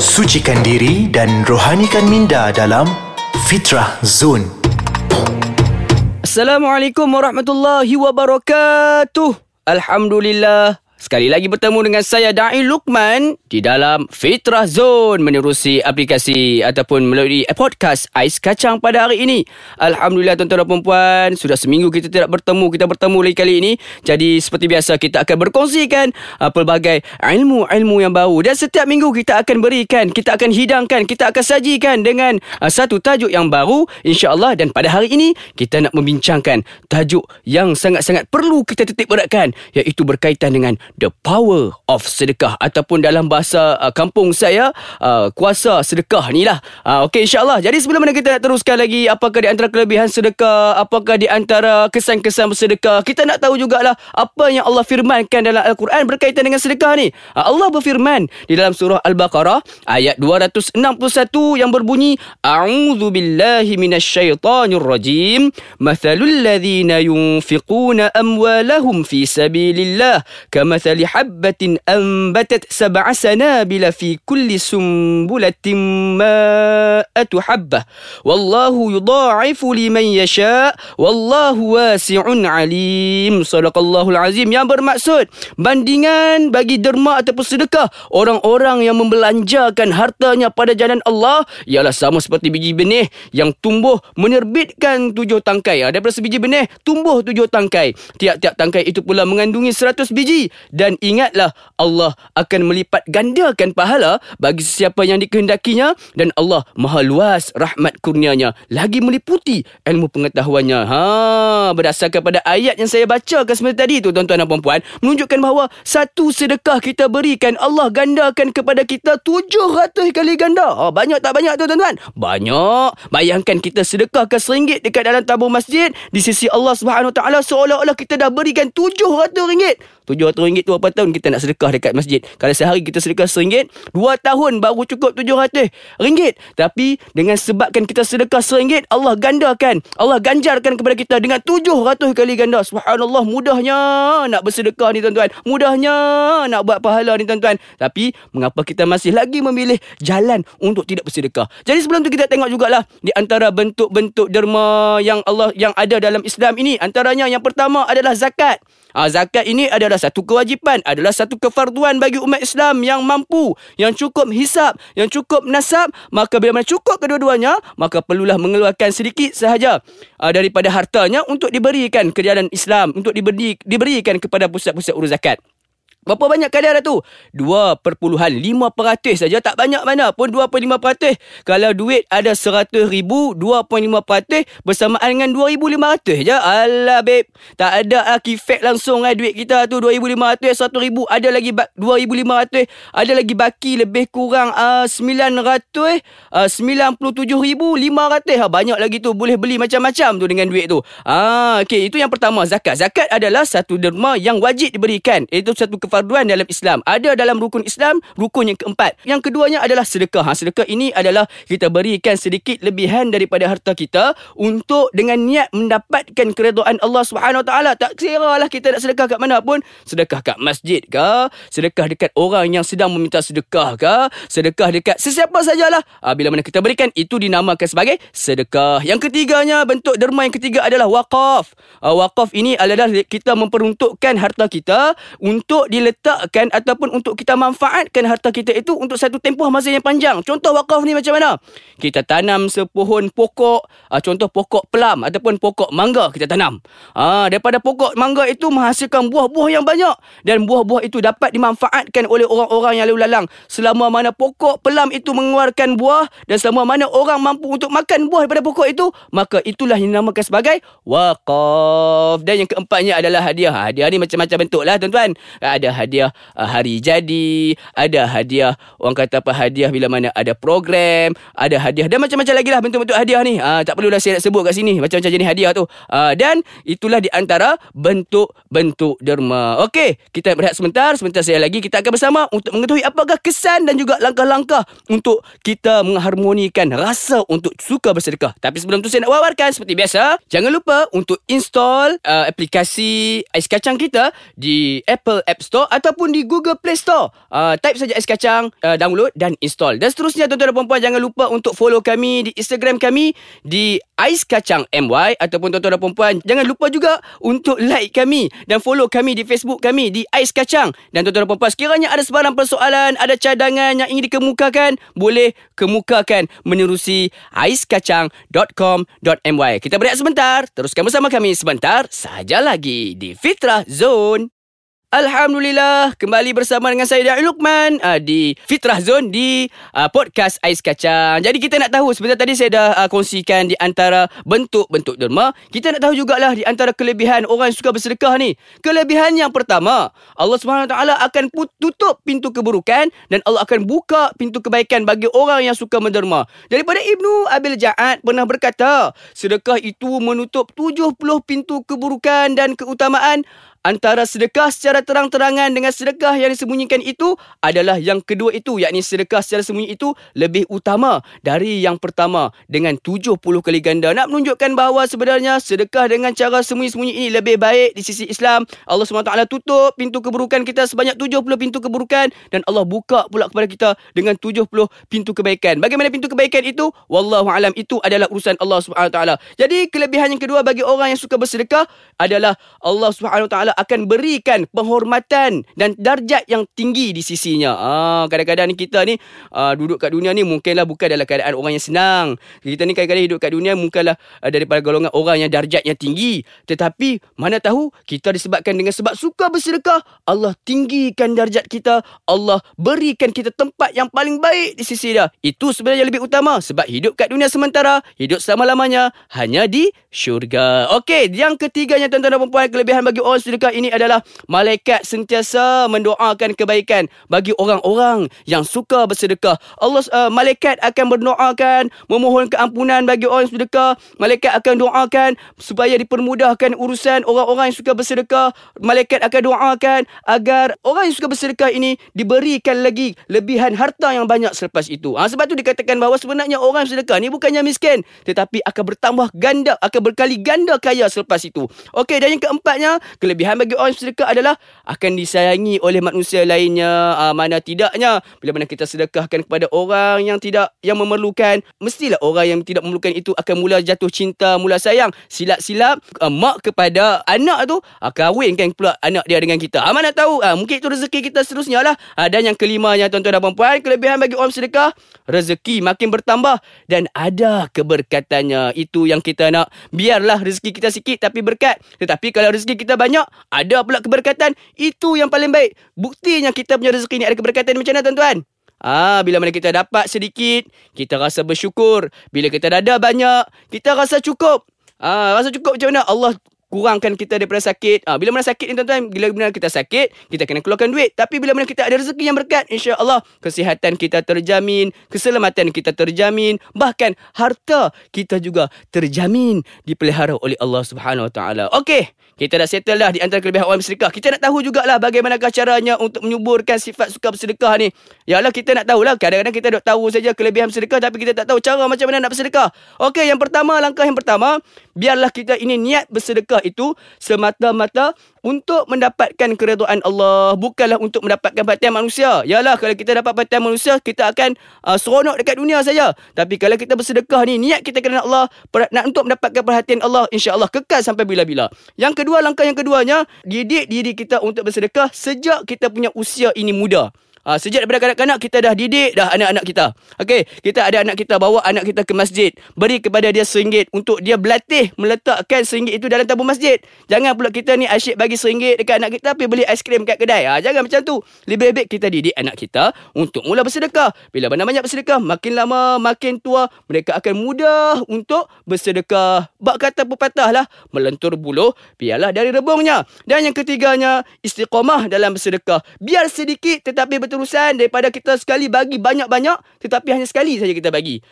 Sucikan diri dan rohanikan minda dalam Fitrah Zone. Assalamualaikum warahmatullahi wabarakatuh. Alhamdulillah, sekali lagi bertemu dengan saya Da'i Luqman di dalam Fitrah Zone menerusi aplikasi ataupun melalui podcast AIS KACANG pada hari ini. Alhamdulillah tuan-tuan dan puan-puan, sudah seminggu kita tidak bertemu, kita bertemu lagi kali ini. Jadi seperti biasa kita akan berkongsikan pelbagai ilmu-ilmu yang baru, dan setiap minggu kita akan berikan, kita akan hidangkan, kita akan sajikan dengan satu tajuk yang baru insya-Allah. Dan pada hari ini kita nak membincangkan tajuk yang sangat-sangat perlu kita titik beratkan, iaitu berkaitan dengan the power of sedekah, ataupun dalam bahasa kampung saya kuasa sedekah ni lah. Okey, insyaAllah. Jadi sebelum mana kita nak teruskan lagi, apakah di antara kelebihan sedekah, apakah di antara kesan-kesan bersedekah, kita nak tahu jugalah apa yang Allah firmankan dalam Al-Quran berkaitan dengan sedekah ni. Allah berfirman di dalam surah Al-Baqarah ayat 261 yang berbunyi, A'udzu billahi minasyaitanir rajim, mathalul ladzina yunfiquna amwalahum fi sabilillah kama مثل حبة أنبتت سبع سنابل في كل سنبلة مائة حبة والله يضاعف لمن يشاء والله واسع عليم. Sadaqallahul Azim. Yang bermaksud bandingan bagi derma ataupun sedekah orang-orang yang membelanjakan hartanya pada jalan Allah ialah sama seperti biji benih yang tumbuh menerbitkan 7 tangkai. Daripada sebiji benih tumbuh 7 tangkai. Tiap-tiap tangkai itu pula mengandungi 100 biji. Dan ingatlah, Allah akan melipat gandakan pahala bagi sesiapa yang dikehendakinya, dan Allah maha luas rahmat kurnianya, lagi meliputi ilmu pengetahuannya. Berdasarkan pada ayat yang saya bacakan sebentar tadi tu, tuan-tuan dan puan-puan, menunjukkan bahawa satu sedekah kita berikan, Allah gandakan kepada kita 700 kali ganda. Banyak tak banyak tu, tuan-tuan? Banyak. bayangkan kita sedekahkan RM1 dekat dalam tabung masjid, di sisi Allah Subhanahu Taala seolah-olah kita dah berikan RM700. RM700 tu berapa tahun kita nak sedekah dekat masjid? Kalau sehari kita sedekah RM1, 2 tahun baru cukup RM700. Tapi dengan sebabkan kita sedekah RM1, Allah gandakan, Allah ganjarkan kepada kita dengan 700 kali ganda. Subhanallah, mudahnya nak bersedekah ni tuan-tuan, mudahnya nak buat pahala ni tuan-tuan. Tapi mengapa kita masih lagi memilih jalan untuk tidak bersedekah? Jadi sebelum tu kita tengok jugalah di antara bentuk-bentuk derma yang Allah yang ada dalam Islam ini. Antaranya yang pertama adalah zakat. Zakat ini adalah satu kewajipan, adalah satu kefarduan bagi umat Islam yang mampu, yang cukup hisap, yang cukup nasab. Maka bila mana cukup kedua-duanya, maka perlulah mengeluarkan sedikit sahaja daripada hartanya untuk diberikan ke jalan Islam, untuk diberikan kepada pusat-pusat urus zakat. Berapa banyak kadar dah tu? 2.5% saja. Tak banyak mana pun 2.5%. Kalau duit ada 100 ribu, 2.5% bersamaan dengan 2,500 je. Alah babe, tak ada efek langsung duit kita tu. 2,500, 1,000, ada lagi 2,500, ada lagi baki lebih kurang 997,500. Banyak lagi tu, boleh beli macam-macam tu dengan duit tu. Okay, itu yang pertama, zakat. Zakat adalah satu derma yang wajib diberikan. Itu satu kefarduan dalam Islam, ada dalam rukun Islam, rukun yang keempat. Yang keduanya adalah sedekah. Sedekah ini adalah kita berikan sedikit lebihan daripada harta kita untuk dengan niat mendapatkan keredaan Allah Subhanahu Wa Taala. Tak kira lah kita nak sedekah kat mana pun, sedekah kat masjid ke, sedekah dekat orang yang sedang meminta sedekah ke, sedekah dekat sesiapa sajalah. Bila mana kita berikan, itu dinamakan sebagai sedekah. Yang ketiganya, bentuk derma yang ketiga adalah wakaf. Wakaf ini adalah kita memperuntukkan harta kita untuk diletakkan ataupun untuk kita manfaatkan harta kita itu untuk satu tempoh masa yang panjang. Contoh wakaf ni macam mana? Kita tanam sepohon pokok, contoh pokok pelam ataupun pokok mangga kita tanam. Daripada pokok mangga itu menghasilkan buah-buah yang banyak, dan buah-buah itu dapat dimanfaatkan oleh orang-orang yang lalu lalang. Selama mana pokok pelam itu mengeluarkan buah, dan selama mana orang mampu untuk makan buah daripada pokok itu, maka itulah yang dinamakan sebagai wakaf. Dan yang keempatnya adalah hadiah. Hadiah ni macam-macam bentuk lah tuan-tuan. Ada hadiah hari jadi, ada hadiah orang kata apa, hadiah bila mana ada program, ada hadiah dan macam-macam lagi lah bentuk-bentuk hadiah ni. Tak perlulah saya nak sebut kat sini macam-macam jenis hadiah tu. Dan itulah di antara bentuk-bentuk derma. Okey, kita berehat sebentar saya lagi kita akan bersama untuk mengetahui apakah kesan dan juga langkah-langkah untuk kita mengharmonikan rasa untuk suka bersedekah. Tapi sebelum tu saya nak wawarkan seperti biasa, jangan lupa untuk install aplikasi AIS KACANG kita di Apple App Store Store ataupun di Google Play Store. Type saja AIS KACANG, download dan install. Dan seterusnya tuan-tuan dan puan-puan, jangan lupa untuk follow kami di Instagram kami di AIS KACANG MY. Ataupun tuan-tuan dan puan-puan, jangan lupa juga untuk like kami dan follow kami di Facebook kami di AIS KACANG. Dan tuan-tuan dan puan-puan, sekiranya ada sebarang persoalan, ada cadangan yang ingin dikemukakan, boleh kemukakan menerusi aiskacang.com.my. Kita berehat sebentar, teruskan bersama kami sebentar saja lagi di Fitrah Zone. Alhamdulillah, kembali bersama dengan saya Da'i Luqman di Fitrah Zone di podcast AIS KACANG. Jadi kita nak tahu, sebentar tadi saya dah kongsikan di antara bentuk-bentuk derma. Kita nak tahu jugalah di antara kelebihan orang yang suka bersedekah ni. Kelebihan yang pertama, Allah SWT akan tutup pintu keburukan dan Allah akan buka pintu kebaikan bagi orang yang suka menderma. Daripada Ibnu Abil Ja'ad pernah berkata, sedekah itu menutup 70 pintu keburukan dan keutamaan. Antara sedekah secara terang-terangan dengan sedekah yang disembunyikan itu adalah yang kedua itu, yakni sedekah secara sembunyi itu lebih utama dari yang pertama dengan 70 kali ganda. Nak menunjukkan bahawa sebenarnya sedekah dengan cara sembunyi-sembunyi ini lebih baik di sisi Islam. Allah SWT tutup pintu keburukan kita sebanyak 70 pintu keburukan dan Allah buka pula kepada kita dengan 70 pintu kebaikan. Bagaimana pintu kebaikan itu? Wallahu'alam, itu adalah urusan Allah SWT. Jadi kelebihan yang kedua bagi orang yang suka bersedekah adalah Allah SWT akan berikan penghormatan dan darjat yang tinggi di sisinya. Kadang-kadang ni kita ni duduk kat dunia ni mungkinlah bukan dalam keadaan orang yang senang. Kita ni kadang-kadang hidup kat dunia mungkinlah daripada golongan orang yang darjatnya tinggi. Tetapi mana tahu kita disebabkan dengan sebab suka bersedekah, Allah tinggikan darjat kita, Allah berikan kita tempat yang paling baik di sisi dia. Itu sebenarnya lebih utama, sebab hidup kat dunia sementara, hidup selama-lamanya hanya di syurga. Okey, yang ketiganya tuan-tuan dan puan-puan, kelebihan bagi orang sedekah ini adalah malaikat sentiasa mendoakan kebaikan bagi orang-orang yang suka bersedekah. Allah malaikat akan berdoakan, memohon keampunan bagi orang yang sedekah. Malaikat akan doakan supaya dipermudahkan urusan orang-orang yang suka bersedekah. Malaikat akan doakan agar orang yang suka bersedekah ini diberikan lagi lebihan harta yang banyak selepas itu. Sebab tu dikatakan bahawa sebenarnya orang yang sedekah ni bukannya miskin, tetapi akan bertambah ganda, akan berkali ganda kaya selepas itu. Okey, dan yang keempatnya, kelebihan bagi orang sedekah adalah akan disayangi oleh manusia lainnya. Mana tidaknya, bila mana kita sedekahkan kepada orang yang tidak, yang memerlukan, mestilah orang yang tidak memerlukan itu akan mula jatuh cinta, mula sayang. Silap-silap mak kepada anak tu kahwinkan pula anak dia dengan kita. Mana tahu mungkin itu rezeki kita seterusnya lah. Dan yang kelimanya tuan-tuan dan puan-puan, kelebihan bagi orang sedekah, rezeki makin bertambah dan ada keberkatannya. Itu yang kita nak. Biarlah rezeki kita sikit tapi berkat. Tetapi kalau rezeki kita banyak, ada pula keberkatan. Itu yang paling baik. Buktinya kita punya rezeki ni ada keberkatan macam mana tuan-tuan? Bila mana kita dapat sedikit, kita rasa bersyukur. Bila kita dah ada banyak, kita rasa cukup. Rasa cukup macam mana? Allah kurangkan kita daripada sakit. Bila mana sakit ni tuan-tuan, bila mana kita sakit, kita kena keluarkan duit. Tapi bila mana kita ada rezeki yang berkat, insya-Allah kesihatan kita terjamin, keselamatan kita terjamin, bahkan harta kita juga terjamin, dipelihara oleh Allah Subhanahu Wa Taala. Okey, kita dah settle dah di antara kelebihan orang bersedekah. Kita nak tahu jugalah bagaimanakah caranya untuk menyuburkan sifat suka bersedekah ni. Yalah, kita nak tahulah. Kadang-kadang kita dok tahu saja kelebihan bersedekah tapi kita tak tahu cara macam mana nak bersedekah. Okey, yang pertama, langkah yang pertama, biarlah kita ini niat bersedekah itu semata-mata untuk mendapatkan keredaan Allah, bukanlah untuk mendapatkan perhatian manusia. Yalah, kalau kita dapat perhatian manusia, kita akan seronok dekat dunia saja. Tapi kalau kita bersedekah ni, niat kita kerana Allah, nak untuk mendapatkan perhatian Allah, insya-Allah kekal sampai bila-bila. Yang kedua, langkah yang keduanya, didik diri kita untuk bersedekah sejak kita punya usia ini muda. Sejak daripada kanak-kanak kita dah didik dah anak-anak kita. Okey, kita ada anak kita, bawa anak kita ke masjid, beri kepada dia RM1 untuk dia berlatih meletakkan RM1 itu dalam tabung masjid. Jangan pula kita ni asyik bagi RM1 dekat anak kita, pergi beli aiskrim kat kedai. Jangan macam tu. Lebih baik kita didik anak kita untuk mula bersedekah. Bila banyak-banyak bersedekah, makin lama makin tua, mereka akan mudah untuk bersedekah. Bak kata pepatah lah, melentur buluh biarlah dari rebungnya. Dan yang ketiganya, istiqamah dalam bersedekah. Biar sedikit tetapi terusan, daripada kita sekali bagi banyak-banyak tetapi hanya sekali saja kita bagi.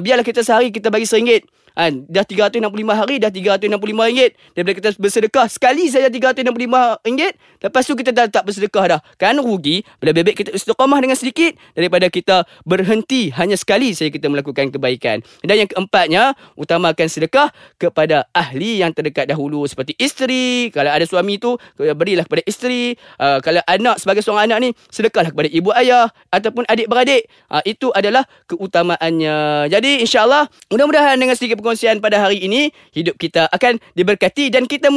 Biarlah kita sehari kita bagi RM1. Dah 365 hari, dah RM365. Daripada kita bersedekah sekali saja RM365, lepas tu kita dah tak bersedekah dah. Kan rugi. Lebih baik kita istiqamah dengan sedikit daripada kita berhenti hanya sekali saja kita melakukan kebaikan. Dan yang keempatnya, utamakan sedekah kepada ahli yang terdekat dahulu, seperti isteri. Kalau ada suami tu, berilah kepada isteri. Kalau anak, sebagai seorang anak ni, sedekahlah kepada ibu ayah ataupun adik-beradik. Itu adalah keutamaannya. Jadi insyaAllah, mudah-mudahan dengan sedikit perkongsian pada hari ini, hidup kita akan diberkati dan kita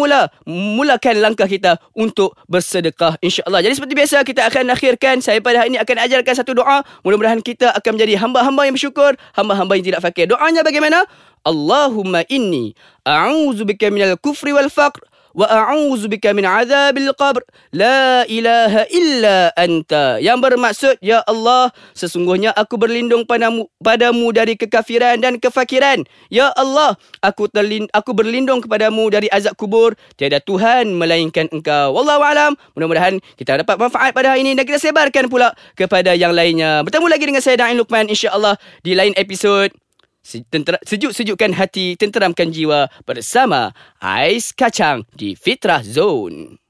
mulakan langkah kita untuk bersedekah, insyaAllah. Jadi seperti biasa, kita akan akhirkan. Saya pada hari ini akan ajarkan satu doa. Mudah-mudahan kita akan menjadi hamba-hamba yang bersyukur, hamba-hamba yang tidak fakir. Doanya bagaimana? Allahumma inni a'udzubika minal kufri wal faqr wa a'udzubika min azabil qabr, la ilaha illa anta. Yang bermaksud, ya Allah, sesungguhnya aku berlindung padamu dari kekafiran dan kefakiran. Ya Allah, aku berlindung kepadamu dari azab kubur. Tiada Tuhan melainkan Engkau. Wallahu alam. Mudah-mudahan kita dapat manfaat pada hari ini dan kita sebarkan pula kepada yang lainnya. Bertemu lagi dengan saya, Da'i Luqman, insya-Allah di lain episod. Sejuk-sejukkan hati, tenteramkan jiwa bersama AIS KACANG di Fitrah Zone.